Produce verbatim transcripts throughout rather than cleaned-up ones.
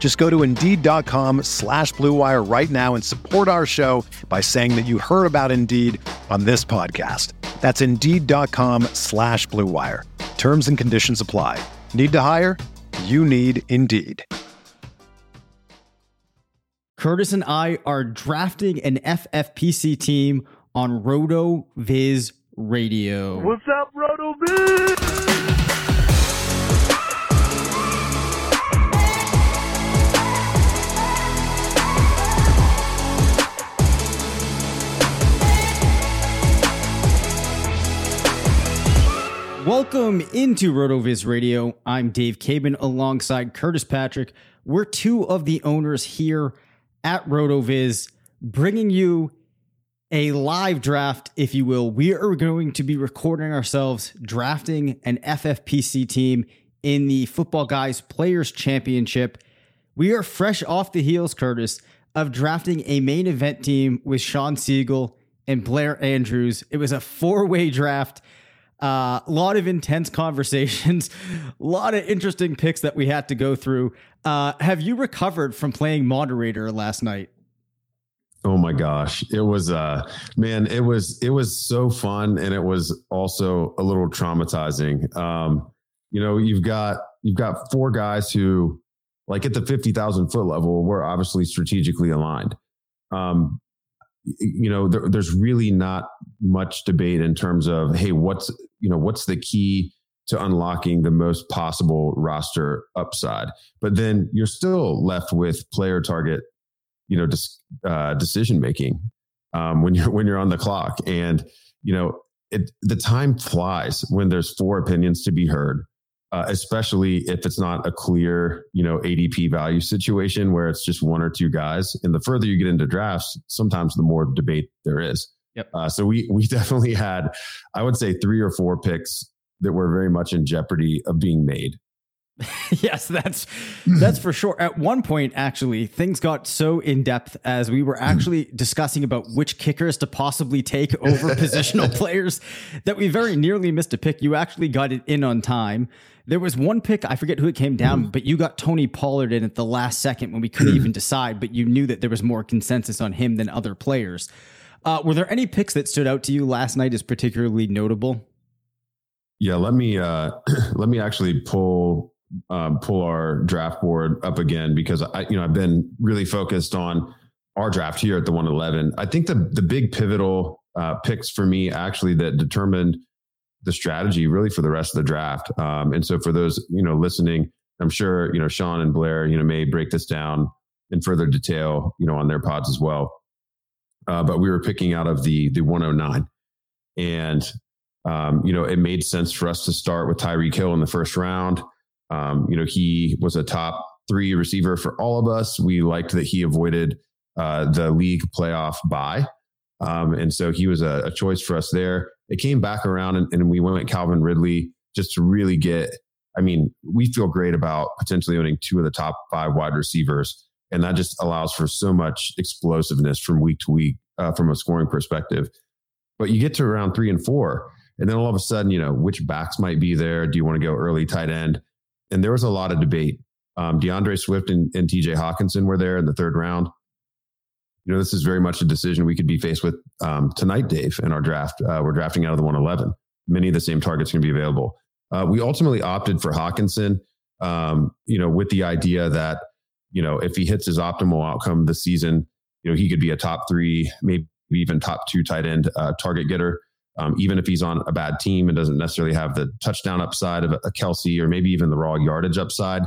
Just go to Indeed.com slash Blue Wire right now and support our show by saying that you heard about Indeed on this podcast. That's Indeed.com slash Blue Wire. Terms and conditions apply. Need to hire? You need Indeed. Curtis and I are drafting an F F P C team on RotoViz Radio. What's up, RotoViz? Welcome into RotoViz Radio. I'm Dave Caban alongside Curtis Patrick. We're two of the owners here at RotoViz, bringing you a live draft, if you will. We are going to be recording ourselves drafting an F F P C team in the Football Guys Players Championship. We are fresh off the heels, Curtis, of drafting a main event team with Sean Siegel and Blair Andrews. It was a four-way draft. A uh, lot of intense conversations, a lot of interesting picks that we had to go through. Uh, have you recovered from playing moderator last night? Oh my gosh. It was, uh, man, it was, it was so fun. And it was also a little traumatizing. Um, you know, you've got, you've got four guys who, like, at the fifty thousand foot level, we're obviously strategically aligned. Um, you know, there, there's really not much debate in terms of, hey, what's, you know, what's the key to unlocking the most possible roster upside? But then you're still left with player target, you know, dis, uh, decision making um, when you're when you're on the clock, and you know, it, the time flies when there's four opinions to be heard, uh, especially if it's not a clear, you know, A D P value situation where it's just one or two guys. And the further you get into drafts, sometimes the more debate there is. Yep. Uh, so we we definitely had, I would say, three or four picks that were very much in jeopardy of being made. Yes, that's that's for sure. At one point, actually, things got so in depth as we were actually discussing about which kickers to possibly take over positional players that we very nearly missed a pick. You actually got it in on time. There was one pick, I forget who it came down, mm. but you got Tony Pollard in at the last second when we couldn't even decide, but you knew that there was more consensus on him than other players. Uh, were there any picks that stood out to you last night as particularly notable? Yeah, let me uh, let me actually pull um, pull our draft board up again, because I you know I've been really focused on our draft here at the one eleven. I think the the big pivotal uh, picks for me actually that determined the strategy really for the rest of the draft. Um, and so for those you know listening, I'm sure you know Sean and Blair you know may break this down in further detail you know on their pods as well. Uh, but we were picking out of the the one oh nine, and um, you know it made sense for us to start with Tyreek Hill in the first round. Um, you know he was a top three receiver for all of us. We liked that he avoided uh, the league playoff bye, um, and so he was a, a choice for us there. It came back around, and, and we went with Calvin Ridley just to really get. I mean, we feel great about potentially owning two of the top five wide receivers. And that just allows for so much explosiveness from week to week uh, from a scoring perspective. But you get to around three and four, and then all of a sudden, you know, which backs might be there? Do you want to go early tight end? And there was a lot of debate. Um, DeAndre Swift and, and T J Hockenson were there in the third round. You know, this is very much a decision we could be faced with um, tonight, Dave, in our draft. Uh, we're drafting out of the one eleven. Many of the same targets can be available. Uh, we ultimately opted for Hockenson, um, you know, with the idea that, you know, if he hits his optimal outcome this season, you know, he could be a top three, maybe even top two tight end uh, target getter. um, even if he's on a bad team and doesn't necessarily have the touchdown upside of a, a Kelsey or maybe even the raw yardage upside.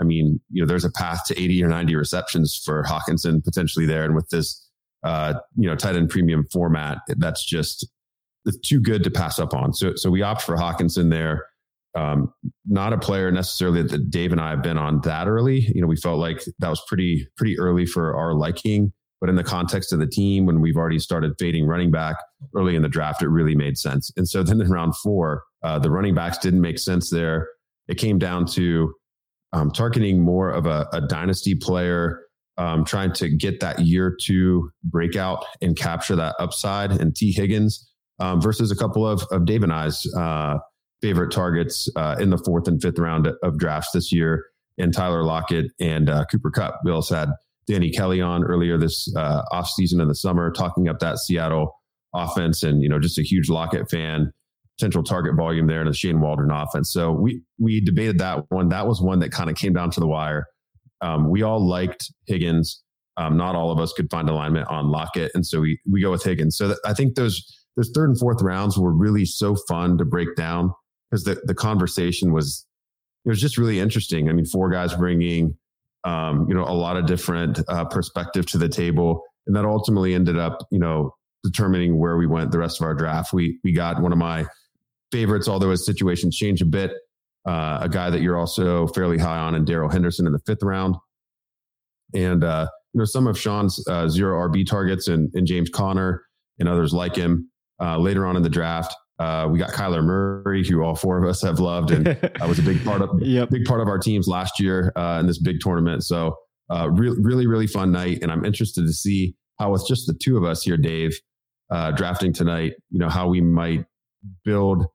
I mean, you know, there's a path to eighty or ninety receptions for Hockenson potentially there. And with this, uh, you know, tight end premium format, that's just it's too good to pass up on. So, so we opt for Hockenson there. Um, not a player necessarily that Dave and I have been on that early. You know, we felt like that was pretty, pretty early for our liking, but in the context of the team, when we've already started fading running back early in the draft, it really made sense. And so then in round four, uh, the running backs didn't make sense there. It came down to um, targeting more of a, a dynasty player, um, trying to get that year two breakout and capture that upside, and T. Higgins um, versus a couple of, of Dave and I's, uh, favorite targets uh, in the fourth and fifth round of drafts this year, and Tyler Lockett and uh, Cooper Kupp. We also had Danny Kelly on earlier this uh, offseason in the summer, talking up that Seattle offense, and you know, just a huge Lockett fan, potential target volume there in the Shane Waldron offense. So we we debated that one. That was one that kind of came down to the wire. Um, we all liked Higgins. Um, not all of us could find alignment on Lockett, and so we we go with Higgins. So th- I think those those third and fourth rounds were really so fun to break down, because the, the conversation was, it was just really interesting. I mean, four guys bringing, um, you know, a lot of different uh, perspective to the table. And that ultimately ended up, you know, determining where we went the rest of our draft. We we got one of my favorites, although his situations change a bit, uh, a guy that you're also fairly high on, and Darrell Henderson in the fifth round. And, uh, you know, some of Sean's uh, zero R B targets, and, and James Conner and others like him uh, later on in the draft. Uh, we got Kyler Murray, who all four of us have loved, and uh, was a big part of yep. big part of our teams last year uh, in this big tournament. So, uh, re- really, really fun night, and I'm interested to see how, with just the two of us here, Dave, uh, drafting tonight, you know, how we might build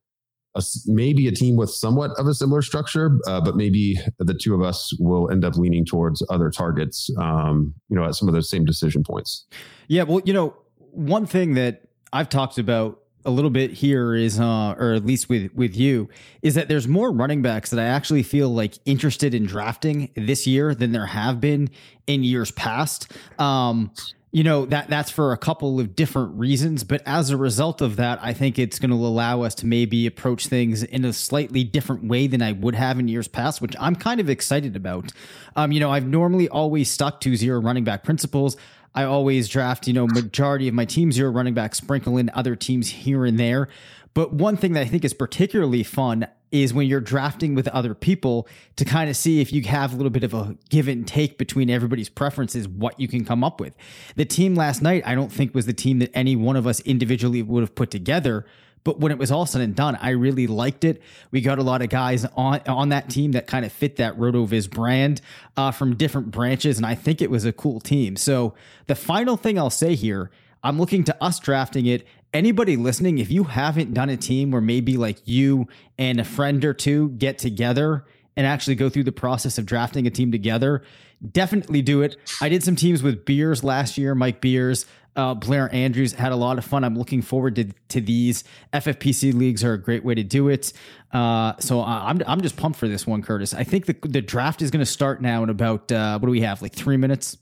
a, maybe a team with somewhat of a similar structure, uh, but maybe the two of us will end up leaning towards other targets, um, you know, at some of those same decision points. Yeah, well, you know, one thing that I've talked about a little bit here is, uh, or at least with, with you, is that there's more running backs that I actually feel like interested in drafting this year than there have been in years past. Um, you know, that that's for a couple of different reasons, but as a result of that, I think it's going to allow us to maybe approach things in a slightly different way than I would have in years past, which I'm kind of excited about. Um, you know, I've normally always stuck to zero running back principles. I always draft, you know, majority of my teams here, running back, sprinkle in other teams here and there. But one thing that I think is particularly fun is when you're drafting with other people to kind of see if you have a little bit of a give and take between everybody's preferences, what you can come up with. The team last night, I don't think was the team that any one of us individually would have put together, but when it was all said and done, I really liked it. We got a lot of guys on, on that team that kind of fit that RotoViz brand uh, from different branches, and I think it was a cool team. So the final thing I'll say here, I'm looking to us drafting it. Anybody listening, if you haven't done a team where maybe like you and a friend or two get together and actually go through the process of drafting a team together, definitely do it. I did some teams with Beers last year, Mike Beers, uh, Blair Andrews, had a lot of fun. I'm looking forward to, to these. F F P C leagues are a great way to do it. Uh, so I'm, I'm just pumped for this one, Curtis. I think the, the draft is going to start now in about, uh, what do we have? Like three minutes?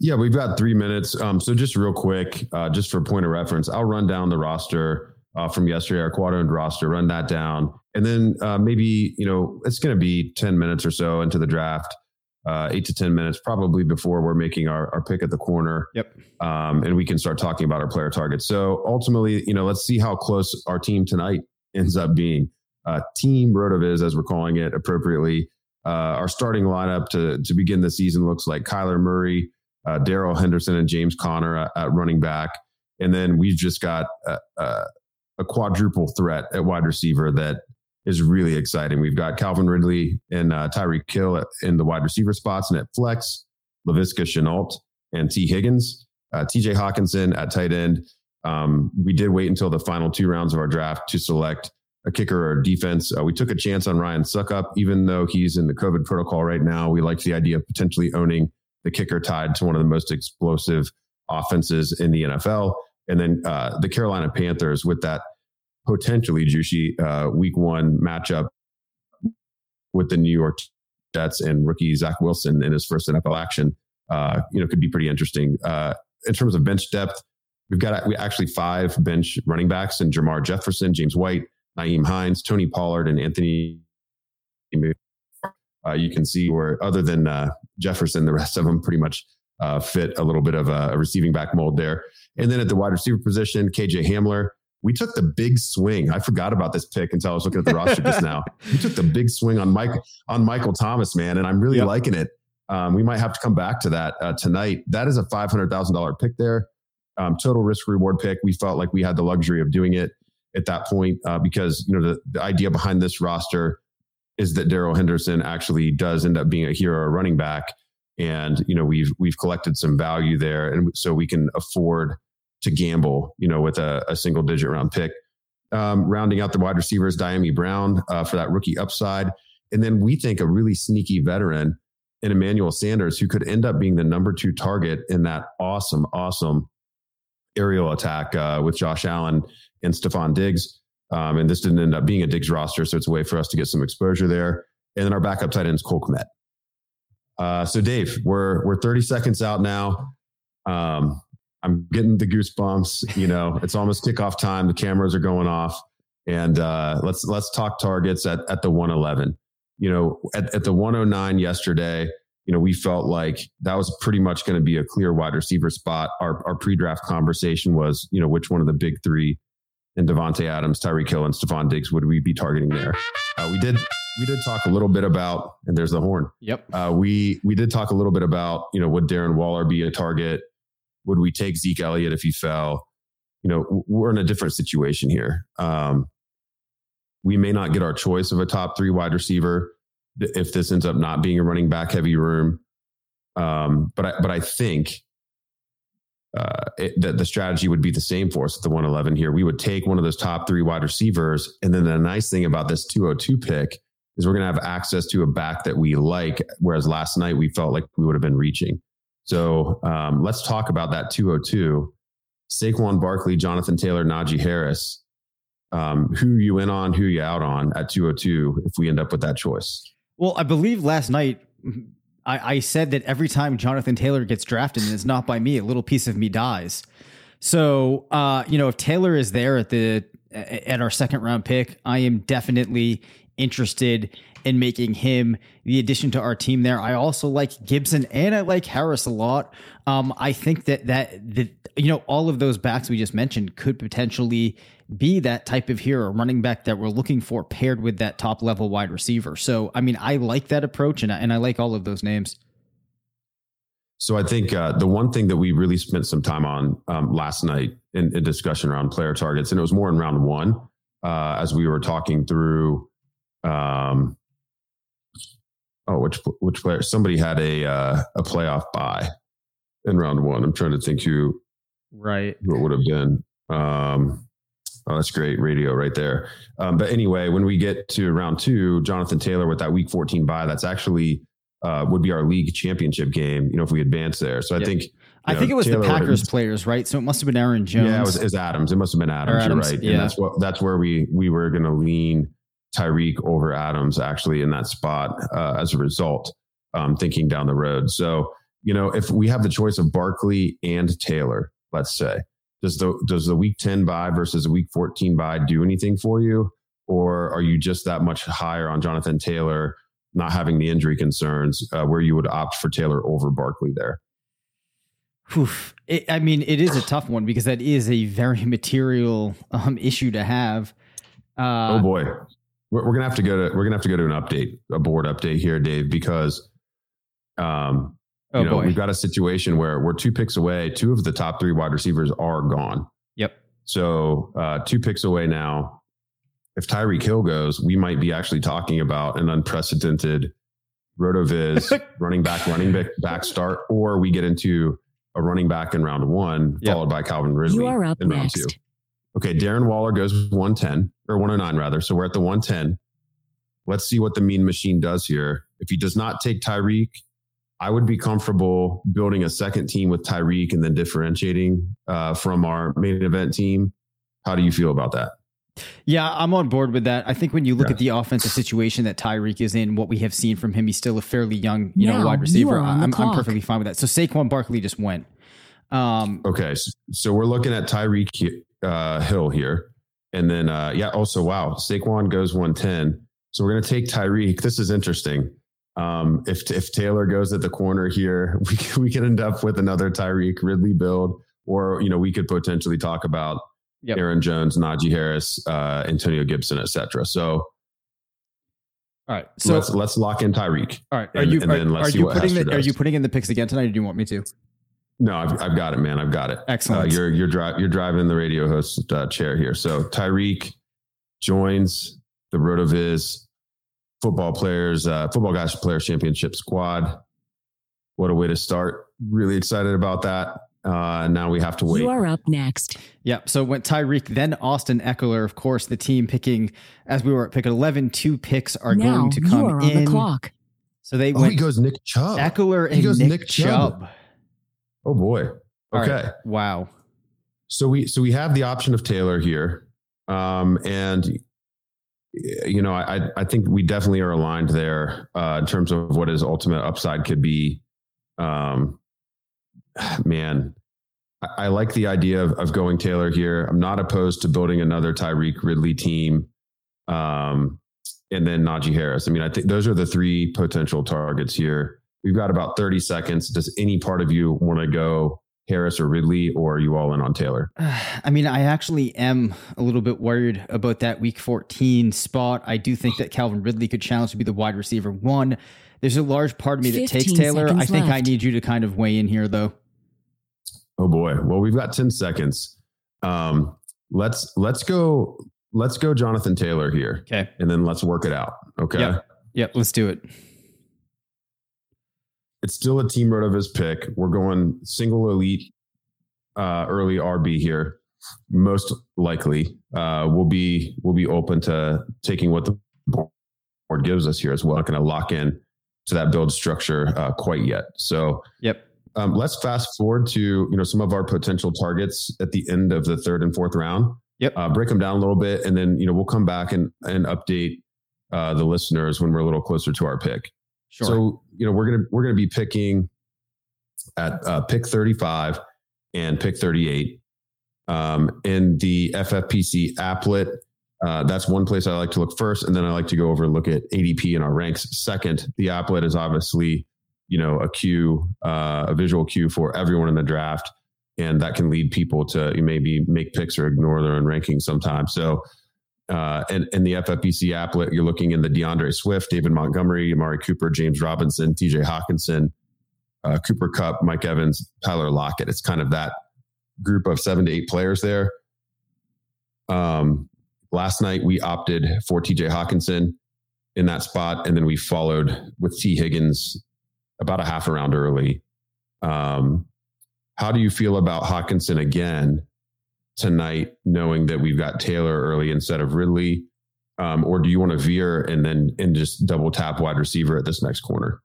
Yeah, we've got three minutes. Um, so just real quick, uh, just for point of reference, I'll run down the roster uh, from yesterday, our quadrant roster, run that down. And then uh, maybe, you know, it's going to be ten minutes or so into the draft, uh, eight to ten minutes, probably before we're making our, our pick at the corner. Yep. Um, and we can start talking about our player targets. So ultimately, you know, let's see how close our team tonight ends up being. Uh, Team RotoViz, as we're calling it appropriately. Uh, our starting lineup to, to begin the season looks like Kyler Murray, uh, Darrell Henderson, and James Conner at, at running back. And then we've just got a, a, a quadruple threat at wide receiver that is really exciting. We've got Calvin Ridley and uh, Tyreek Hill at, in the wide receiver spots, and at flex, Laviska Shenault and T. Higgins, uh, T J. Hockenson at tight end. Um, we did wait until the final two rounds of our draft to select a kicker or defense. Uh, we took a chance on Ryan Suckup, even though he's in the COVID protocol right now. We liked the idea of potentially owning the kicker tied to one of the most explosive offenses in the N F L. And then uh, the Carolina Panthers with that potentially juicy uh, week one matchup with the New York Jets, and rookie Zach Wilson in his first N F L action, uh, you know, could be pretty interesting. Uh, in terms of bench depth, We've got we actually five bench running backs in Jamar Jefferson, James White, Nyheim Hines, Tony Pollard, and Anthony. Uh, you can see where, other than uh, Jefferson, the rest of them pretty much uh, fit a little bit of a receiving back mold there. And then at the wide receiver position, K J Hamler. We took the big swing. I forgot about this pick until I was looking at the roster just now. We took the big swing on Mike on Michael Thomas, man, and I'm really yep. liking it. Um, we might have to come back to that uh, tonight. That is a five hundred thousand dollars pick there. Um, total risk reward pick. We felt like we had the luxury of doing it at that point uh, because you know the, the idea behind this roster is that Darrell Henderson actually does end up being a hero running back, and you know we've we've collected some value there, and so we can afford to gamble, you know, with a, a single digit round pick. Um, rounding out the wide receivers, Diami Brown uh, for that rookie upside. And then we think a really sneaky veteran in Emmanuel Sanders, who could end up being the number two target in that awesome, awesome aerial attack uh, with Josh Allen and Stefon Diggs. Um, and this didn't end up being a Diggs roster, so it's a way for us to get some exposure there. And then our backup tight end is Cole Kmet. Uh, so Dave, we're, we're thirty seconds out now. Um, I'm getting the goosebumps, you know, it's almost kickoff time. The cameras are going off, and uh, let's, let's talk targets at, at the one eleven, you know, at, at the one oh nine yesterday, you know, we felt like that was pretty much going to be a clear wide receiver spot. Our, our pre-draft conversation was, you know, which one of the big three and Devonte Adams, Tyreek Hill, and Stephon Diggs would we be targeting there? Uh, we did, we did talk a little bit about, and there's the horn. Yep. Uh, we, we did talk a little bit about, you know, would Darren Waller be a target? Would we take Zeke Elliott if he fell? You know, we're in a different situation here. Um, we may not get our choice of a top three wide receiver if this ends up not being a running back heavy room. Um, but I, but I think uh, it, that the strategy would be the same for us at the one eleven here. We would take one of those top three wide receivers. And then the nice thing about this two oh two pick is we're going to have access to a back that we like, whereas last night we felt like we would have been reaching. So um, let's talk about that two oh two. Saquon Barkley, Jonathan Taylor, Najee Harris. Um, who you in on, who you out on at two oh two if we end up with that choice? Well, I believe last night I, I said that every time Jonathan Taylor gets drafted and it's not by me, a little piece of me dies. So, uh, you know, if Taylor is there at the at our second round pick, I am definitely interested in making him the addition to our team there. I also like Gibson and I like Harris a lot. Um, I think that, that, that, you know, all of those backs we just mentioned could potentially be that type of hero running back that we're looking for paired with that top level wide receiver. So, I mean, I like that approach and I, and I like all of those names. So I think uh, the one thing that we really spent some time on um, last night in, in discussion around player targets, and it was more in round one uh, as we were talking through, um, Oh, which which player? Somebody had a uh, a playoff bye in round one. I'm trying to think who. Right. What would have been? Um, oh, that's great radio right there. Um, but anyway, when we get to round two, Jonathan Taylor with that week fourteen bye, that's actually uh, would be our league championship game. You know, if we advance there, so yep. I think I know, think it was Taylor the Packers players, right? So it must have been Aaron Jones. Yeah, it was, it was Adams. It must have been Adams. Adams you're right. Yeah. And that's what that's where we we were going to lean Tyreek over Adams actually in that spot uh, as a result, um, thinking down the road. So, you know, if we have the choice of Barkley and Taylor, let's say, does the does the week ten bye versus the week fourteen bye do anything for you? Or are you just that much higher on Jonathan Taylor, not having the injury concerns, uh, where you would opt for Taylor over Barkley there? Oof. It, I mean, it is a tough one because that is a very material um, issue to have. Uh, oh, boy. We're gonna have to go to we're gonna have to go to an update, a board update here, Dave, because um, oh you know boy. we've got a situation where we're two picks away. Two of the top three wide receivers are gone. Yep. So uh, two picks away now. If Tyreek Hill goes, we might be actually talking about an unprecedented RotoViz running back running back, back start, or we get into a running back in round one, yep. followed by Calvin Ridley you are up in round next. two. Okay, Darren Waller goes one ten, or one oh nine rather. So we're at the one ten. Let's see what the mean machine does here. If he does not take Tyreek, I would be comfortable building a second team with Tyreek and then differentiating uh, from our main event team. How do you feel about that? Yeah, I'm on board with that. I think when you look yeah. at the offensive situation that Tyreek is in, what we have seen from him, he's still a fairly young you now, know, wide receiver. I'm, I'm perfectly fine with that. So Saquon Barkley just went. Um, okay, so we're looking at Tyreek uh, Hill here. And then, uh, yeah, also, wow, Saquon goes one ten. So we're going to take Tyreek. This is interesting. Um, if if Taylor goes at the corner here, we can, we can end up with another Tyreek Ridley build. Or, you know, we could potentially talk about yep. Aaron Jones, Najee Harris, uh, Antonio Gibson, et cetera. So, all right, so let's, let's lock in Tyreek. All right, are and, you and then are, let's are see you what putting the, are you putting in the picks again tonight, or do you want me to? No, I've, I've got it, man. I've got it. Excellent. Uh, you're you're driving you're driving the radio host uh, chair here. So Tyreek joins the RotoViz football players uh, football guys players championship squad. What a way to start! Really excited about that. Uh, now we have to wait. You are up next. Yep. So went Tyreek, then Austin Eckler. Of course, the team picking as we were at pick eleven. Two picks are now going to come you are on in. The clock. So they oh, went. He goes Nick Chubb. Eckler and he goes Nick, Nick Chubb. Chubb. Oh boy. Okay. Right. Wow. So we so we have the option of Taylor here, um, and you know I I think we definitely are aligned there uh, in terms of what his ultimate upside could be. Um, Man, I like the idea of, of going Taylor here. I'm not opposed to building another Tyreek Ridley team. Um, and then Najee Harris. I mean, I think those are the three potential targets here. We've got about thirty seconds. Does any part of you want to go Harris or Ridley, or are you all in on Taylor? Uh, I mean, I actually am a little bit worried about that week fourteen spot. I do think that Calvin Ridley could challenge to be the wide receiver one. There's a large part of me that takes Taylor. I think left. I need you to kind of weigh in here, though. Oh boy. Well, we've got ten seconds. Um, let's, let's go, let's go Jonathan Taylor here. Okay. And then let's work it out. Okay. Yep. Yep. Let's do it. It's still a team RotoViz pick. We're going single elite, uh, early R B here. Most likely, uh, we'll be, we'll be open to taking what the board gives us here as well. Not going to lock in to that build structure, uh, quite yet. So, yep. Um, let's fast forward to you know some of our potential targets at the end of the third and fourth round. Yep, uh, break them down a little bit, and then you know we'll come back and and update uh, the listeners when we're a little closer to our pick. Sure. So you know we're gonna we're gonna be picking at uh, pick thirty-five and pick thirty-eight um, in the F F P C applet. Uh, that's one place I like to look first, and then I like to go over and look at A D P and our ranks second. The applet is obviously, you know, a cue, uh, a visual cue for everyone in the draft. And that can lead people to maybe make picks or ignore their own rankings sometimes. So, uh, and in the F F P C applet, you're looking in the DeAndre Swift, David Montgomery, Amari Cooper, James Robinson, T J. Hockenson, uh, Cooper Kupp, Mike Evans, Tyler Lockett. It's kind of that group of seven to eight players there. Um, last night we opted for T J. Hockenson in that spot. And then we followed with T. Higgins about a half a round early. Um, how do you feel about Hockenson again tonight, knowing that we've got Taylor early instead of Ridley? Um, or do you want to veer and then and just double tap wide receiver at this next corner?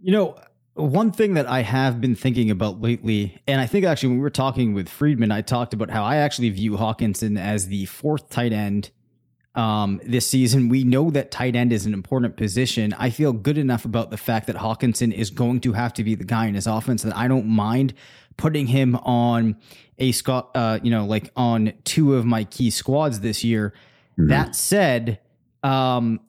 You know, one thing that I have been thinking about lately, and I think actually when we were talking with Friedman, I talked about how I actually view Hockenson as the fourth tight end Um, this season. We know that tight end is an important position. I feel good enough about the fact that Hockenson is going to have to be the guy in his offense that I don't mind putting him on a Scott, uh, you know, like on two of my key squads this year. Mm-hmm. That said, um,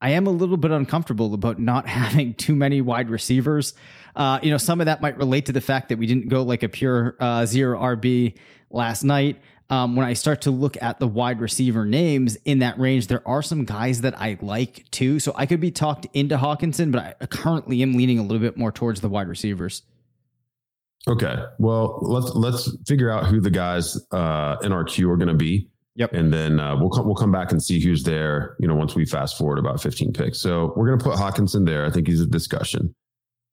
I am a little bit uncomfortable about not having too many wide receivers. Uh, you know, some of that might relate to the fact that we didn't go like a pure uh, zero R B last night. Um, when I start to look at the wide receiver names in that range, there are some guys that I like too. So I could be talked into Hockenson, but I currently am leaning a little bit more towards the wide receivers. Okay. Well, let's, let's figure out who the guys uh, in our queue are going to be. Yep. And then uh, we'll come, we'll come back and see who's there, you know, once we fast forward about fifteen picks. So we're going to put Hockenson there. I think he's a discussion.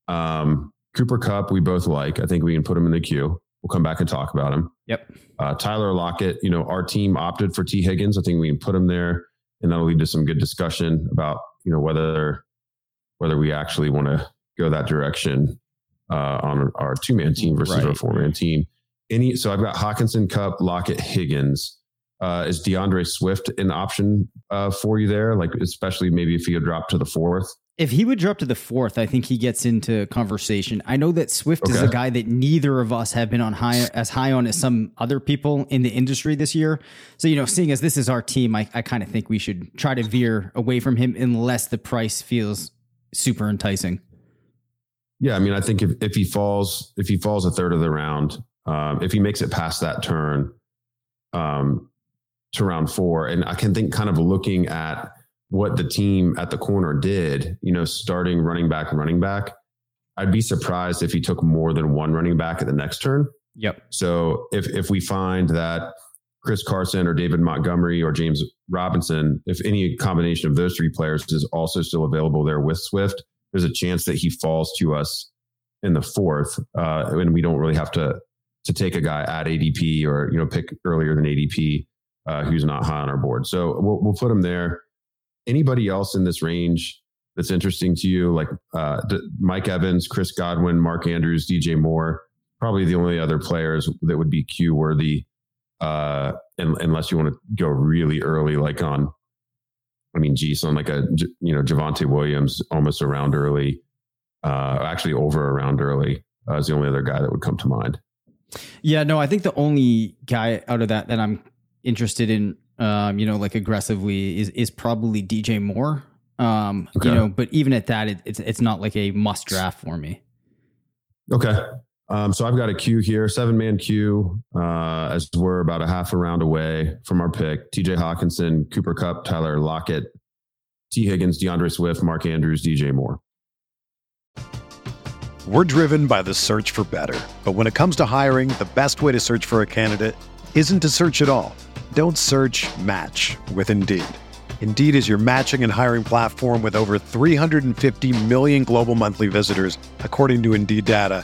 Um, Cooper Kupp, we both like. I think we can put him in the queue. We'll come back and talk about him. Yep. Uh, Tyler Lockett, you know, our team opted for T. Higgins. I think we can put him there, and that'll lead to some good discussion about, you know, whether whether we actually want to go that direction uh, on our two-man team versus right. our four-man team. Any, so I've got Hockenson, Kupp, Lockett, Higgins. Uh, is DeAndre Swift an option uh, for you there? Like, especially maybe if you drop to the fourth? If he would drop to the fourth, I think he gets into conversation. I know that Swift okay. is a guy that neither of us have been on high as high on as some other people in the industry this year. So, you know, seeing as this is our team, I, I kind of think we should try to veer away from him unless the price feels super enticing. Yeah, I mean, I think if, if he falls, if he falls a third of the round, um, if he makes it past that turn um, to round four, and I can think kind of looking at what the team at the corner did, you know, starting running back, running back, I'd be surprised if he took more than one running back at the next turn. Yep. So if if we find that Chris Carson or David Montgomery or James Robinson, if any combination of those three players is also still available there with Swift, there's a chance that he falls to us in the fourth. Uh, and we don't really have to, to take a guy at A D P or, you know, pick earlier than A D P uh, who's not high on our board. So we'll, we'll put him there. Anybody else in this range that's interesting to you, like uh, D- Mike Evans, Chris Godwin, Mark Andrews, D J Moore, probably the only other players that would be Q worthy, uh, and, unless you want to go really early, like on, I mean, geez, on like a, you know, Javonte Williams, almost around early, uh, actually over around early uh, is the only other guy that would come to mind. Yeah, no, I think the only guy out of that that I'm interested in Um, you know, like aggressively is is probably D J Moore. Um, okay. You know, but even at that, it, it's it's not like a must draft for me. Okay, um, so I've got a queue here, seven man queue, uh, as we're about a half a round away from our pick. T J. Hockenson, Cooper Kupp, Tyler Lockett, T. Higgins, DeAndre Swift, Mark Andrews, D J Moore. We're driven by the search for better, but when it comes to hiring, the best way to search for a candidate isn't to search at all. Don't search, match with Indeed. Indeed is your matching and hiring platform with over three hundred fifty million global monthly visitors, according to Indeed data,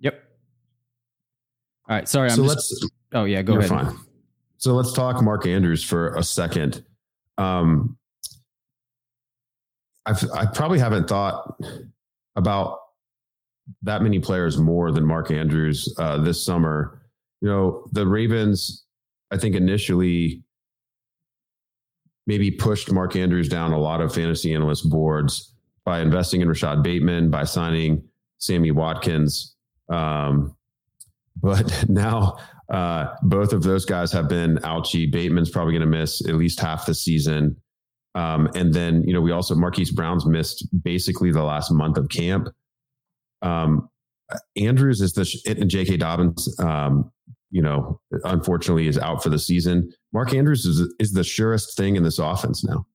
Yep. All right. Sorry. I'm so just, let's, oh, yeah. Go ahead. Fine. So let's talk Mark Andrews for a second. Um, I've, I probably haven't thought about that many players more than Mark Andrews uh, this summer. You know, the Ravens, I think initially maybe pushed Mark Andrews down a lot of fantasy analyst boards by investing in Rashad Bateman, by signing Sammy Watkins. Um, but now uh, both of those guys have been ouchie. Bateman's probably going to miss at least half the season. Um, and then, you know, we also, Marquise Brown's missed basically the last month of camp. Um, Andrews is the, and J K Dobbins, um, you know, unfortunately is out for the season. Mark Andrews is, is the surest thing in this offense now.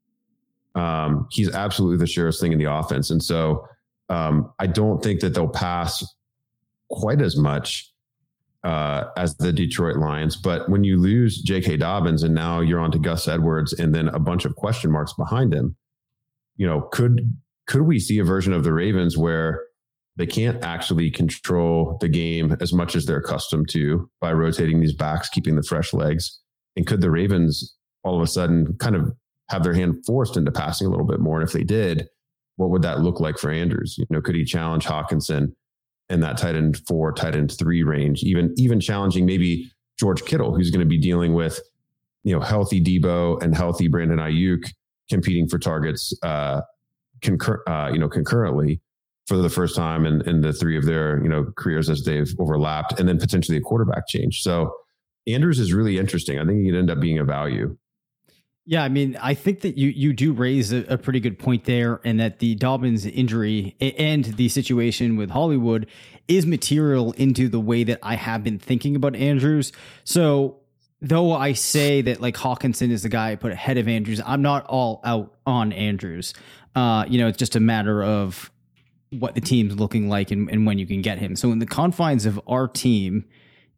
Um, he's absolutely the surest thing in the offense. And so um, I don't think that they'll pass quite as much uh, as the Detroit Lions. But when you lose J K. Dobbins and now you're on to Gus Edwards and then a bunch of question marks behind him, you know, could could we see a version of the Ravens where they can't actually control the game as much as they're accustomed to by rotating these backs, keeping the fresh legs? And could the Ravens all of a sudden kind of have their hand forced into passing a little bit more? And if they did, what would that look like for Andrews? You know, could he challenge Hockenson in that tight end four, tight end three range, even, even challenging maybe George Kittle, who's going to be dealing with, you know, healthy Debo and healthy Brandon Ayuk competing for targets, uh, concur, uh, you know, concurrently for the first time in, in the three of their, you know, careers as they've overlapped, and then potentially a quarterback change. So Andrews is really interesting. I think he could end up being a value. Yeah, I mean, I think that you you do raise a, a pretty good point there, and that the Dobbins injury and the situation with Hollywood is material into the way that I have been thinking about Andrews. So though I say that like Hockenson is the guy I put ahead of Andrews, I'm not all out on Andrews. Uh, you know, it's just a matter of what the team's looking like and, and when you can get him. So in the confines of our team,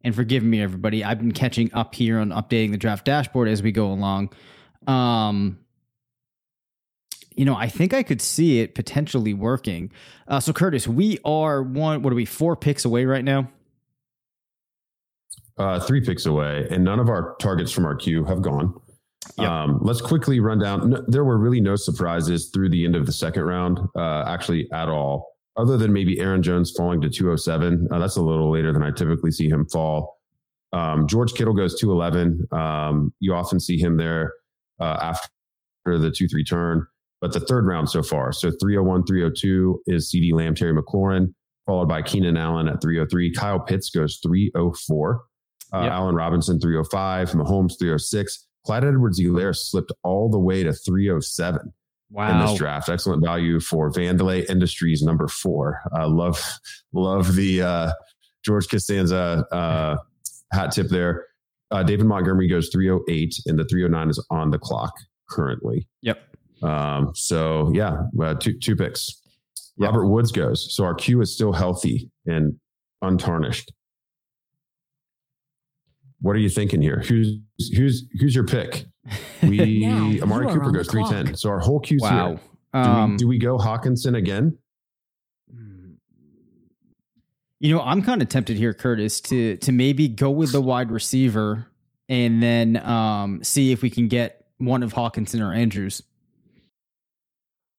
and forgive me, everybody, I've been catching up here on updating the draft dashboard as we go along. Um, you know, I think I could see it potentially working. Uh, so Curtis, we are one, what are we, four picks away right now? Uh, three picks away, and none of our targets from our queue have gone. Yep. Um, let's quickly run down. No, there were really no surprises through the end of the second round, uh, actually at all, other than maybe Aaron Jones falling to two oh seven. Uh, that's a little later than I typically see him fall. Um, George Kittle goes two eleven. Um, you often see him there. Uh, after the two three turn, but the third round so far. So three oh one, three oh two is CeeDee Lamb, Terry McLaurin, followed by Keenan Allen at three oh three. Kyle Pitts goes three oh four. Uh, yep. Allen Robinson, three oh five. Mahomes, three oh six. Clyde Edwards-Helaire slipped all the way to three oh seven wow. in this draft. Excellent value for Vandalay Industries, number four. Uh, love, love the uh, George Costanza uh, hat tip there. Uh, David Montgomery goes three oh eight, and the three oh nine is on the clock currently. Yep. Um, so, yeah, uh, two two picks. Yep. Robert Woods goes. So our queue is still healthy and untarnished. What are you thinking here? Who's who's who's your pick? We yeah, Amari Cooper goes three ten. So our whole queue's wow. here. Um, do, we, do we go Hockenson again? You know, I'm kind of tempted here, Curtis, to to maybe go with the wide receiver and then um, see if we can get one of Hockenson or Andrews.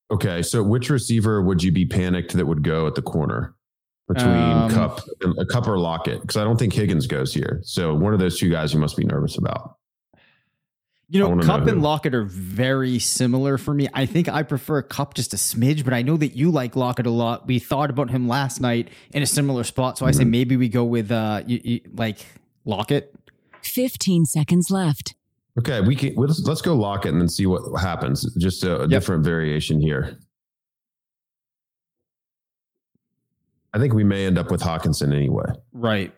Okay, so which receiver would you be panicked that would go at the corner between um, Cup and uh, Cup or Lockett? Because I don't think Higgins goes here. So one of those two guys you must be nervous about. You know, Cup know and Lockett are very similar for me. I think I prefer Cup just a smidge, but I know that you like Lockett a lot. We thought about him last night in a similar spot. So mm-hmm. I say maybe we go with uh, you, you, like Lockett. fifteen seconds left. Okay, we can we'll, let's go Lockett and then see what happens. Just a, a yep. different variation here. I think we may end up with Hockenson anyway. Right.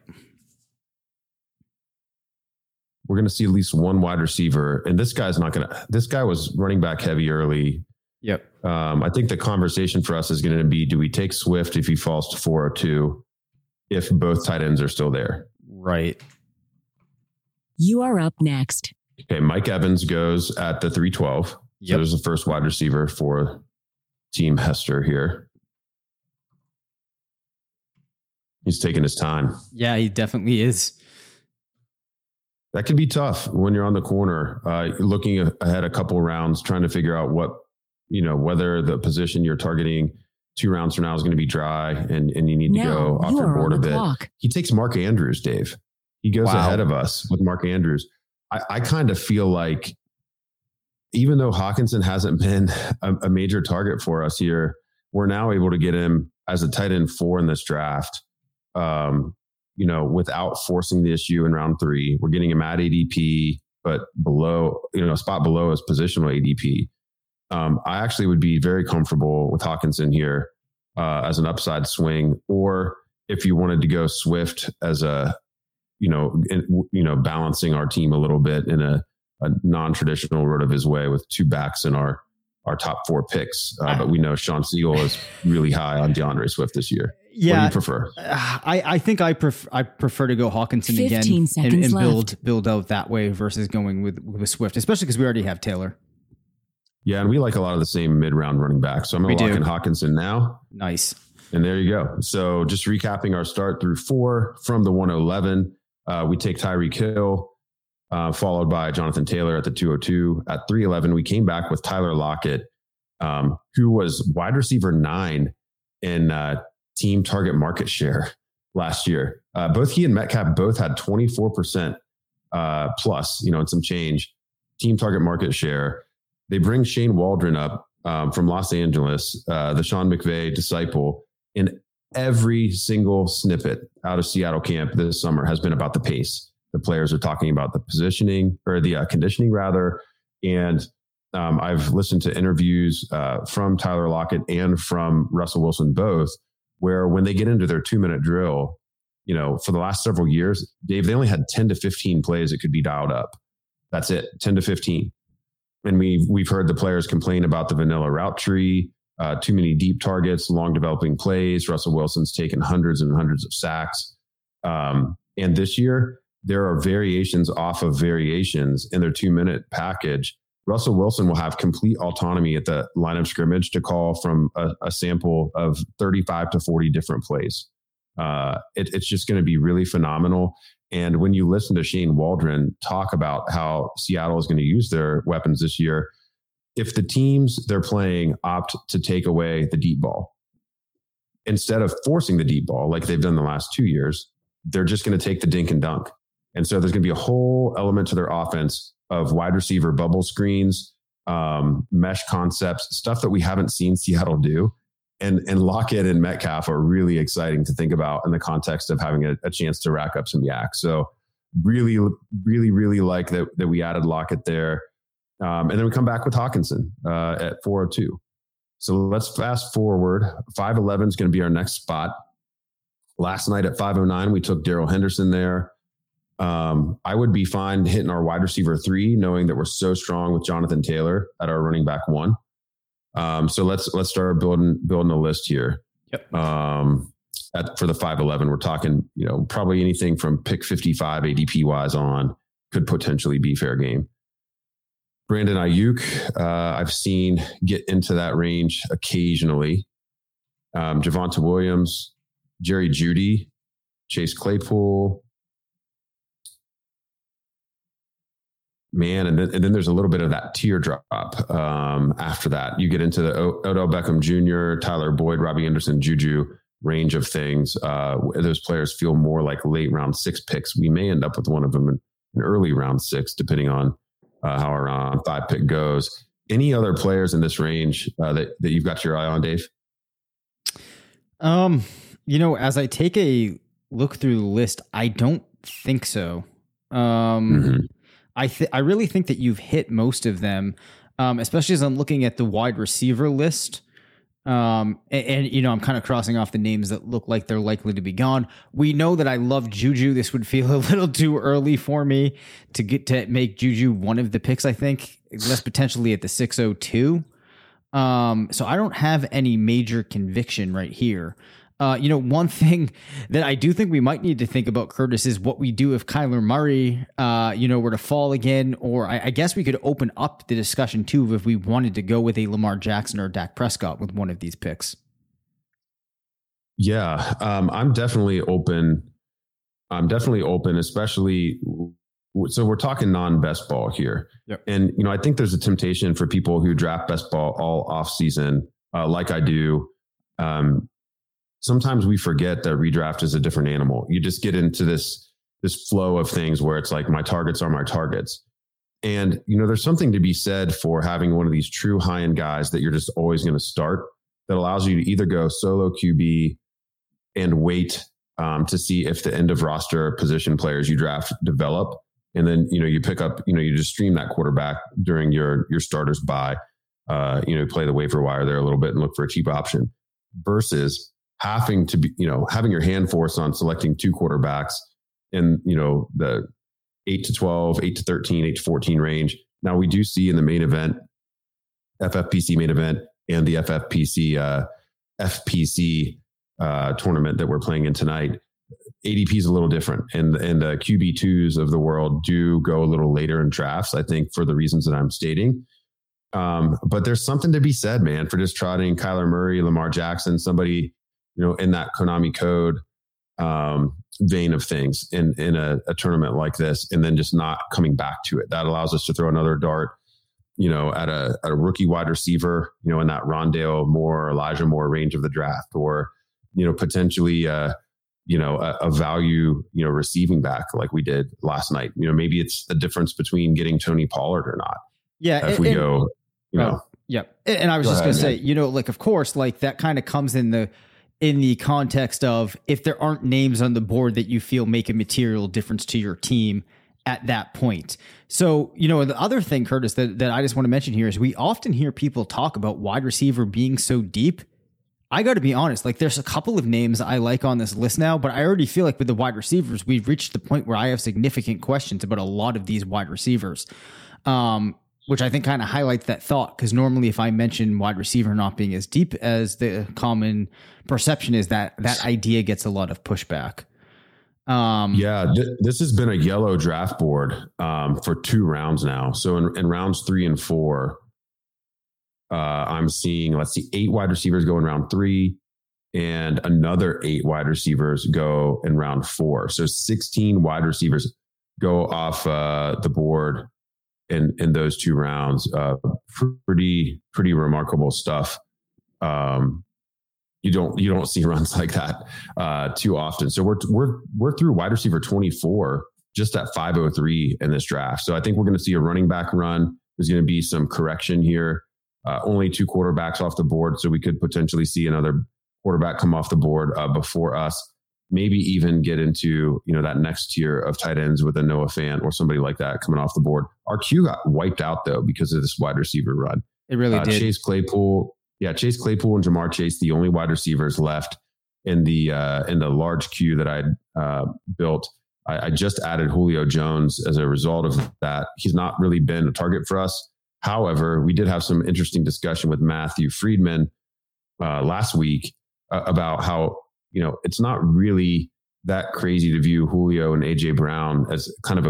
We're going to see at least one wide receiver. And this guy's not going to, this guy was running back heavy early. Yep. Um, I think the conversation for us is going to be, do we take Swift if he falls to four oh two, if both tight ends are still there? Right. You are up next. Okay. Mike Evans goes at the three twelve. Yep. So there's the first wide receiver for Team Hester here. He's taking his time. Yeah, he definitely is. That can be tough when you're on the corner, uh, looking ahead a couple rounds, trying to figure out what, you know, whether the position you're targeting two rounds from now is going to be dry and, and you need to now go off your board a bit. Clock. He takes Mark Andrews, Dave. He goes wow. ahead of us with Mark Andrews. I, I kind of feel like even though Hockenson hasn't been a, a major target for us here, we're now able to get him as a tight end four in this draft. Um, you know, without forcing the issue in round three. We're getting him at A D P, but below, you know, a spot below his positional A D P. Um, I actually would be very comfortable with Hockenson here uh, as an upside swing, or if you wanted to go Swift as a, you know, in, you know, balancing our team a little bit in a, a non-traditional road of his way with two backs in our, our top four picks. Uh, but we know Sean Siegel is really high on DeAndre Swift this year. Yeah, what do you prefer? I, I think I prefer I prefer to go Hockenson again and, and build build out that way versus going with, with Swift, especially because we already have Taylor. Yeah, and we like a lot of the same mid round running backs, so I'm going to lock in Hockenson now. Nice, and there you go. So just recapping our start through four from the one eleven, uh, we take Tyreek Hill, uh, followed by Jonathan Taylor at the two oh two. At three eleven, we came back with Tyler Lockett, um, who was wide receiver nine in. Uh, team target market share last year. Uh, both he and Metcalf both had twenty-four percent uh, plus, you know, and some change. Team target market share. They bring Shane Waldron up um, from Los Angeles, uh, the Sean McVay disciple, and every single snippet out of Seattle camp this summer has been about the pace. The players are talking about the positioning or the uh, conditioning rather, And um, I've listened to interviews uh, from Tyler Lockett and from Russell Wilson both, where when they get into their two-minute drill, you know, for the last several years, Dave, they only had ten to fifteen plays that could be dialed up. That's it, ten to fifteen. And we've, we've heard the players complain about the vanilla route tree, uh, too many deep targets, long developing plays. Russell Wilson's taken hundreds and hundreds of sacks. Um, and this year, there are variations off of variations in their two-minute package. Russell Wilson will have complete autonomy at the line of scrimmage to call from a, a sample of thirty-five to forty different plays. Uh, it, it's just going to be really phenomenal. And when you listen to Shane Waldron talk about how Seattle is going to use their weapons this year, if the teams they're playing opt to take away the deep ball, instead of forcing the deep ball like they've done the last two years, they're just going to take the dink and dunk. And so there's going to be a whole element to their offense of wide receiver bubble screens, um, mesh concepts, stuff that we haven't seen Seattle do. And and Lockett and Metcalf are really exciting to think about in the context of having a, a chance to rack up some yak. So really, really, really like that that we added Lockett there. Um, and then we come back with Hockenson uh, at four oh two. So let's fast forward. five eleven is going to be our next spot. Last night at five oh nine, we took Darrell Henderson there. Um, I would be fine hitting our wide receiver three, knowing that we're so strong with Jonathan Taylor at our running back one. Um, so let's let's start building building a list here. Yep. Um, at, for the five eleven, we're talking, you know, probably anything from pick fifty-five A D P wise on could potentially be fair game. Brandon Ayuk, uh, I've seen get into that range occasionally. Um, Javonte Williams, Jerry Jeudy, Chase Claypool. Man, and then, and then there's a little bit of that teardrop um, after that. You get into the o- Odell Beckham Junior, Tyler Boyd, Robbie Anderson, Juju range of things. Uh, those players feel more like late round six picks. We may end up with one of them in, in early round six, depending on uh, how our round five pick goes. Any other players in this range uh, that, that you've got your eye on, Dave? Um, you know, as I take a look through the list, I don't think so. Um mm-hmm. I th- I really think that you've hit most of them, um, especially as I'm looking at the wide receiver list. Um, and, and, you know, I'm kind of crossing off the names that look like they're likely to be gone. We know that I love Juju. This would feel a little too early for me to get to make Juju one of the picks, I think, less potentially at the six oh two. Um, so I don't have any major conviction right here. Uh, you know, one thing that I do think we might need to think about, Curtis, is what we do if Kyler Murray, uh, you know, were to fall again, or I, I guess we could open up the discussion too, if we wanted to go with a Lamar Jackson or Dak Prescott with one of these picks. Yeah, um, I'm definitely open. I'm definitely open, especially. So we're talking non-best ball here. Yep. And, you know, I think there's a temptation for people who draft best ball all off season, uh, like I do. Um, Sometimes we forget that redraft is a different animal. You just get into this, this flow of things where it's like my targets are my targets. And, you know, there's something to be said for having one of these true high-end guys that you're just always going to start that allows you to either go solo Q B and wait um, to see if the end of roster position players you draft develop. And then, you know, you pick up, you know, you just stream that quarterback during your, your starters bye, uh, you know, play the waiver wire there a little bit and look for a cheap option versus having to be, you know, having your hand forced on selecting two quarterbacks in, you know, the eight to twelve, eight to thirteen, eight to fourteen range. Now we do see in the main event, F F P C main event and the F F P C uh, F P C uh, tournament that we're playing in tonight, A D P is a little different. And, and the Q B twos of the world do go a little later in drafts, I think, for the reasons that I'm stating. Um, but there's something to be said, man, for just trotting Kyler Murray, Lamar Jackson, somebody, you know, in that Konami code um, vein of things in, in a, a tournament like this, and then just not coming back to it. That allows us to throw another dart, you know, at a, at a rookie wide receiver, you know, in that Rondale Moore, Elijah Moore range of the draft, or, you know, potentially, uh, you know, a, a value, you know, receiving back like we did last night. You know, maybe it's the difference between getting Tony Pollard or not. Yeah. If it, we it, go, you well, know. Yep. Yeah. And I was go just going to say, man. You know, like, of course, like that kind of comes in the, in the context of if there aren't names on the board that you feel make a material difference to your team at that point. So, you know, the other thing, Curtis, that, that I just want to mention here is we often hear people talk about wide receiver being so deep. I got to be honest, like there's a couple of names I like on this list now, but I already feel like with the wide receivers, we've reached the point where I have significant questions about a lot of these wide receivers, um, which I think kind of highlights that thought. Because normally if I mention wide receiver not being as deep as the common perception is, that that idea gets a lot of pushback. Um, yeah, th- this has been a yellow draft board um, for two rounds now. So in, in rounds three and four, uh, I'm seeing, let's see, eight wide receivers go in round three and another eight wide receivers go in round four. So sixteen wide receivers go off uh, the board in, in those two rounds. Uh, pretty, pretty remarkable stuff. Um, You don't you don't see runs like that uh, too often. So we're we're we're through wide receiver twenty-four just at five oh three in this draft. So I think we're going to see a running back run. There's going to be some correction here. Uh, only two quarterbacks off the board, so we could potentially see another quarterback come off the board uh, before us. Maybe even get into you know that next tier of tight ends with a Noah Fant or somebody like that coming off the board. Our Q got wiped out though because of this wide receiver run. It really uh, did. Chase Claypool. Yeah, Chase Claypool and Jamar Chase, the only wide receivers left in the uh, in the large queue that I uh, built. I, I just added Julio Jones as a result of that. He's not really been a target for us. However, we did have some interesting discussion with Matthew Friedman uh, last week uh, about how you know it's not really that crazy to view Julio and A J Brown as kind of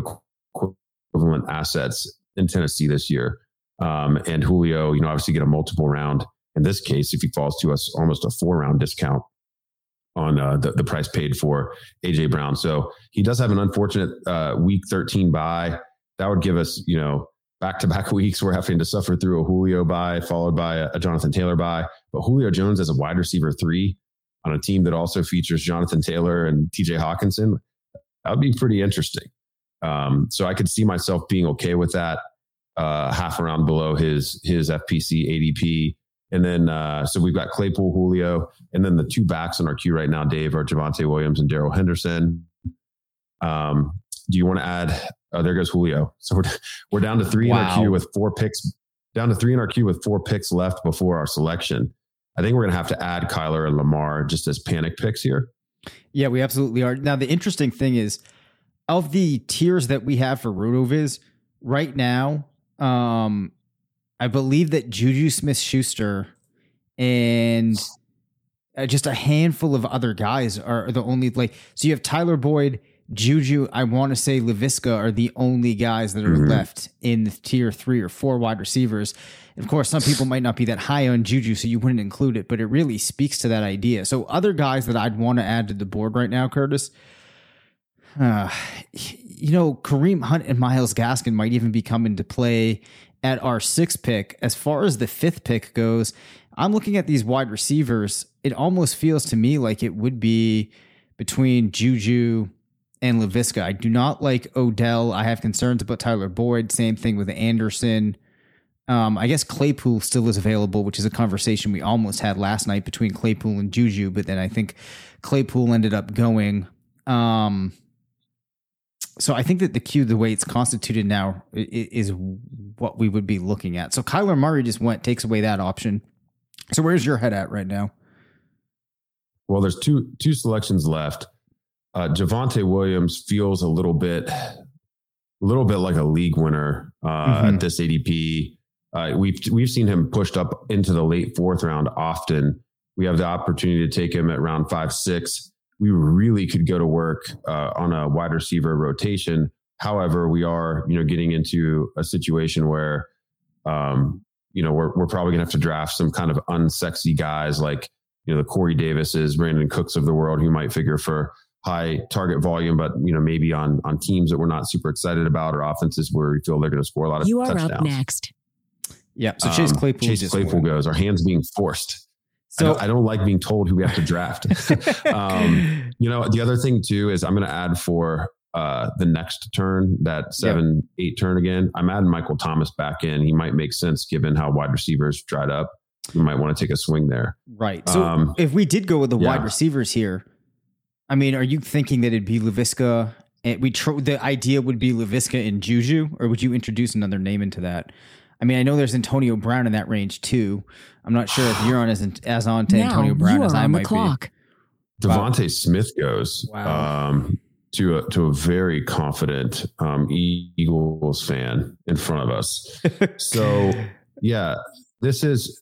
equivalent assets in Tennessee this year. Um, and Julio, you know, obviously get a multiple round. In this case, if he falls to us, almost a four-round discount on uh, the, the price paid for A J Brown. So he does have an unfortunate uh, week thirteen bye. That would give us, you know, back-to-back weeks. We're having to suffer through a Julio bye followed by a, a Jonathan Taylor bye. But Julio Jones as a wide receiver three on a team that also features Jonathan Taylor and T J Hockenson, that would be pretty interesting. Um, so I could see myself being okay with that uh, half a round below his his F P C A D P. And then, uh, so we've got Claypool, Julio, and then the two backs on our queue right now, Dave, are Javonte Williams and Darrell Henderson. Um, do you want to add? Oh, there goes Julio. So we're we're down to three wow. in our queue with four picks. Down to three in our queue with four picks left before our selection. I think we're going to have to add Kyler and Lamar just as panic picks here. Yeah, we absolutely are. Now, the interesting thing is, of the tiers that we have for RotoViz right now, um, I believe that Juju Smith-Schuster and just a handful of other guys are the only, like, so you have Tyler Boyd, Juju, I want to say Laviska are the only guys that are mm-hmm. left in the tier three or four wide receivers. And of course, some people might not be that high on Juju, so you wouldn't include it, but it really speaks to that idea. So other guys that I'd want to add to the board right now, Curtis, uh, you know, Kareem Hunt and Myles Gaskin might even be coming to play at our sixth pick. As far as the fifth pick goes, I'm looking at these wide receivers. It almost feels to me like it would be between Juju and Laviska. I do not like Odell. I have concerns about Tyler Boyd. Same thing with Anderson. Um, I guess Claypool still is available, which is a conversation we almost had last night between Claypool and Juju. But then I think Claypool ended up going. Um, So I think that the queue, the way it's constituted now, is what we would be looking at. So Kyler Murray just went, takes away that option. So where's your head at right now? Well, there's two two selections left. Uh, Javonte Williams feels a little bit, a little bit like a league winner uh, mm-hmm. at this A D P. Uh, we've we've seen him pushed up into the late fourth round often. We have the opportunity to take him at round five, six. We really could go to work uh, on a wide receiver rotation. However, we are, you know, getting into a situation where, um, you know, we're we're probably gonna have to draft some kind of unsexy guys like, you know, the Corey Davises, Brandon Cooks of the world, who might figure for high target volume, but you know, maybe on on teams that we're not super excited about or offenses where we feel they're going to score a lot of you touchdowns. You are up next. Yeah. So Chase Claypool, um, Chase Claypool goes. Our hands being forced. So I don't, I don't like being told who we have to draft. um, you know, the other thing too is I'm going to add for uh, the next turn, that seven, yep. eight turn again. I'm adding Michael Thomas back in. He might make sense given how wide receivers dried up. You might want to take a swing there. Right. So um, if we did go with the yeah. wide receivers here, I mean, are you thinking that it'd be Laviska And we tr- the idea would be Laviska and Juju, or would you introduce another name into that? I mean, I know there's Antonio Brown in that range too. I'm not sure if you're on as as on to now Antonio Brown as I might the clock. be. Devontae wow. Smith goes wow. um, to a to a very confident um, Eagles fan in front of us. So yeah, this is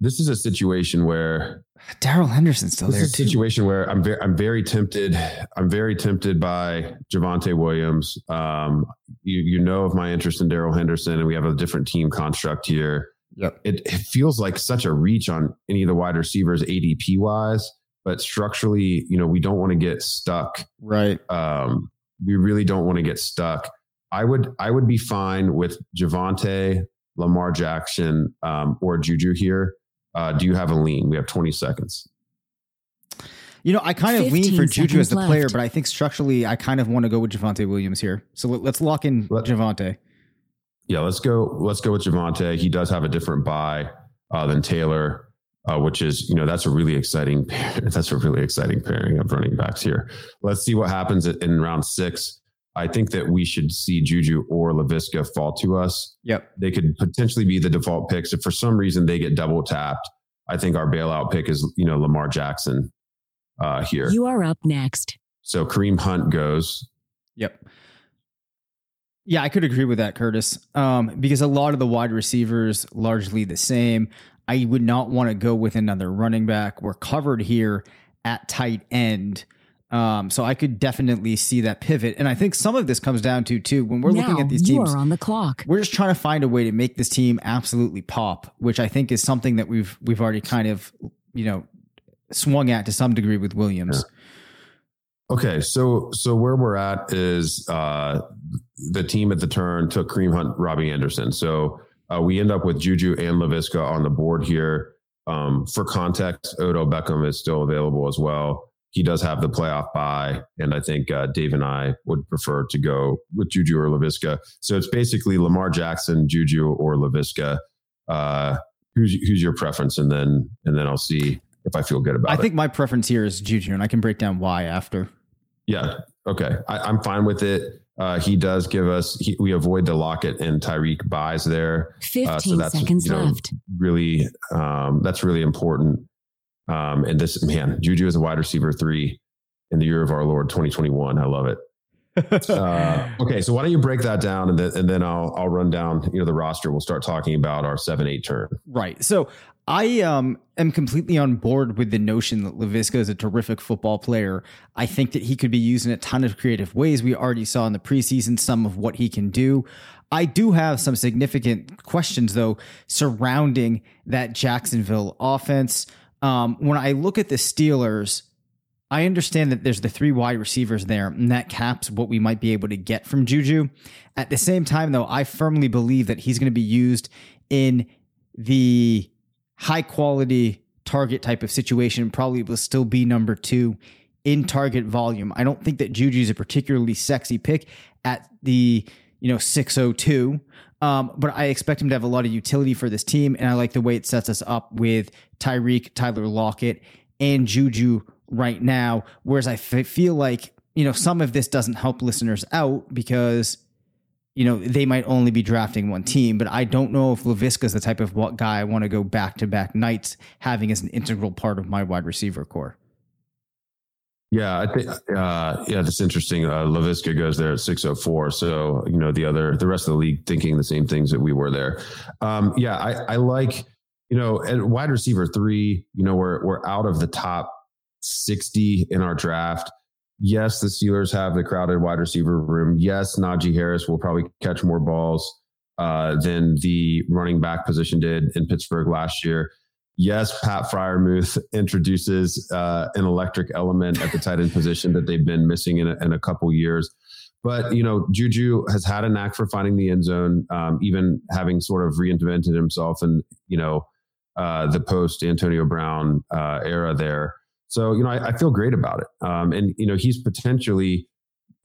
this is a situation where Darrell Henderson's still this there. Is a too. Situation where I'm very, I'm very tempted. I'm very tempted by Javonte Williams. Um, you, you know of my interest in Darrell Henderson, and we have a different team construct here. Yep. It, it feels like such a reach on any of the wide receivers A D P wise, but structurally, you know, we don't want to get stuck. Right. Um, we really don't want to get stuck. I would, I would be fine with Javonte, Lamar Jackson, um, or Juju here. Uh, do you have a lean? We have twenty seconds. You know, I kind of lean for Juju as the left. player, but I think structurally, I kind of want to go with Javonte Williams here. So let's lock in Let, Javonte. Yeah, let's go. Let's go with Javonte. He does have a different buy uh, than Taylor, uh, which is, you know, that's a really exciting pairing. That's a really exciting pairing of running backs here. Let's see what happens in round six. I think that we should see Juju or Laviska fall to us. Yep. They could potentially be the default picks. If for some reason they get double tapped, I think our bailout pick is, you know, Lamar Jackson uh, here. You are up next. So Kareem Hunt goes. Yep. Yeah, I could agree with that, Curtis, um, because a lot of the wide receivers largely the same. I would not want to go with another running back. We're covered here at tight end. Um, so I could definitely see that pivot. And I think some of this comes down to, too, when we're now looking at these teams, you are on the clock. We're just trying to find a way to make this team absolutely pop, which I think is something that we've, we've already kind of, you know, swung at to some degree with Williams. Yeah. Okay. So, so where we're at is, uh, the team at the turn took Kareem Hunt, Robbie Anderson. So, uh, we end up with Juju and Laviska on the board here. Um, for context, Odell Beckham is still available as well. He does have the playoff bye, and I think uh, Dave and I would prefer to go with Juju or Laviska. So it's basically Lamar Jackson, Juju, or Laviska. Uh, who's who's your preference, and then and then I'll see if I feel good about I it. I think my preference here is Juju, and I can break down why after. Yeah, okay, I, I'm fine with it. Uh, he does give us he, we avoid the Lockett and Tyreek buys there. Fifteen uh, so that's, seconds you know, left. Really, um, that's really important. Um, and this, man, Juju is a wide receiver three in the year of our Lord, twenty twenty-one. I love it. uh, okay. So why don't you break that down and then, and then I'll, I'll run down, you know, the roster. We'll start talking about our seven, eight turn. Right. So I, um, am completely on board with the notion that Laviska is a terrific football player. I think that he could be used in a ton of creative ways. We already saw in the preseason some of what he can do. I do have some significant questions though, surrounding that Jacksonville offense. Um, when I look at the Steelers, I understand that there's the three wide receivers there, and that caps what we might be able to get from Juju. At the same time, though, I firmly believe that he's going to be used in the high-quality target type of situation, probably will still be number two in target volume. I don't think that Juju's a particularly sexy pick at the, you know, six oh two. Um, but I expect him to have a lot of utility for this team. And I like the way it sets us up with Tyreek, Tyler Lockett, and Juju right now. Whereas I f- feel like, you know, some of this doesn't help listeners out because, you know, they might only be drafting one team, but I don't know if Laviska is the type of what guy I want to go back to back nights having as an integral part of my wide receiver core. Yeah, I think uh, yeah, that's interesting. Uh, Laviska goes there at six oh four. So, you know, the other, the rest of the league thinking the same things that we were there. Um, yeah, I, I like, you know, at wide receiver three, you know, we're we're out of the top sixty in our draft. Yes, the Steelers have the crowded wide receiver room. Yes, Najee Harris will probably catch more balls uh, than the running back position did in Pittsburgh last year. Yes, Pat Freiermuth introduces uh, an electric element at the tight end position that they've been missing in a, in a couple years. But, you know, Juju has had a knack for finding the end zone, um, even having sort of reinvented himself in, you know, uh, the post-Antonio Brown uh, era there. So, you know, I, I feel great about it. Um, and, you know, he's potentially,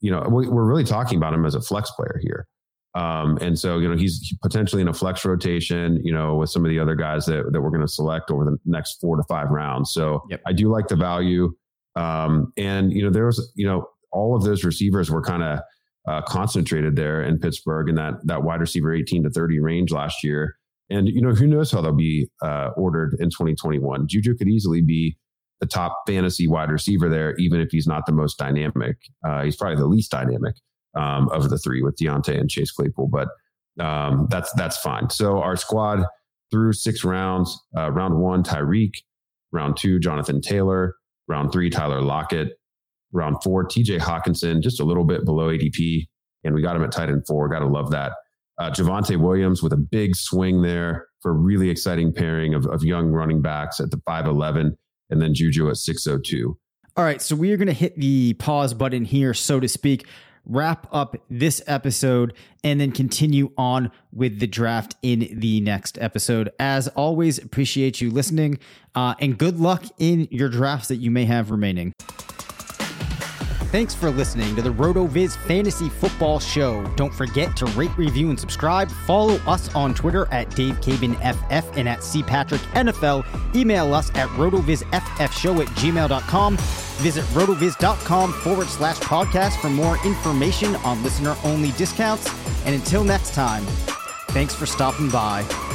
you know, we, we're really talking about him as a flex player here. Um, and so, you know, he's potentially in a flex rotation, you know, with some of the other guys that, that we're going to select over the next four to five rounds. So yep. I do like the value. Um, and, you know, there was, you know, all of those receivers were kind of uh, concentrated there in Pittsburgh in that that wide receiver eighteen to thirty range last year. And, you know, who knows how they'll be uh, ordered in twenty twenty-one. Juju could easily be the top fantasy wide receiver there, even if he's not the most dynamic. Uh, he's probably the least dynamic um, of the three with Deontay and Chase Claypool, but um, that's that's fine. So our squad through six rounds, uh, round one, Tyreek, round two, Jonathan Taylor, round three, Tyler Lockett, round four, T J. Hockenson, just a little bit below A D P, and we got him at tight end four. Got to love that. Uh, Javonte Williams with a big swing there for a really exciting pairing of, of young running backs at the five eleven, and then Juju at six oh two. All right, so we are going to hit the pause button here, so to speak, wrap up this episode, and then continue on with the draft in the next episode. As always, appreciate you listening, uh, and good luck in your drafts that you may have remaining. Thanks for listening to the RotoViz Fantasy Football Show. Don't forget to rate, review, and subscribe. Follow us on Twitter at Dave Caban F F and at C Patrick N F L. Email us at rotovizffshow at gmail dot com. Visit rotoviz.com forward slash podcast for more information on listener-only discounts. And until next time, thanks for stopping by.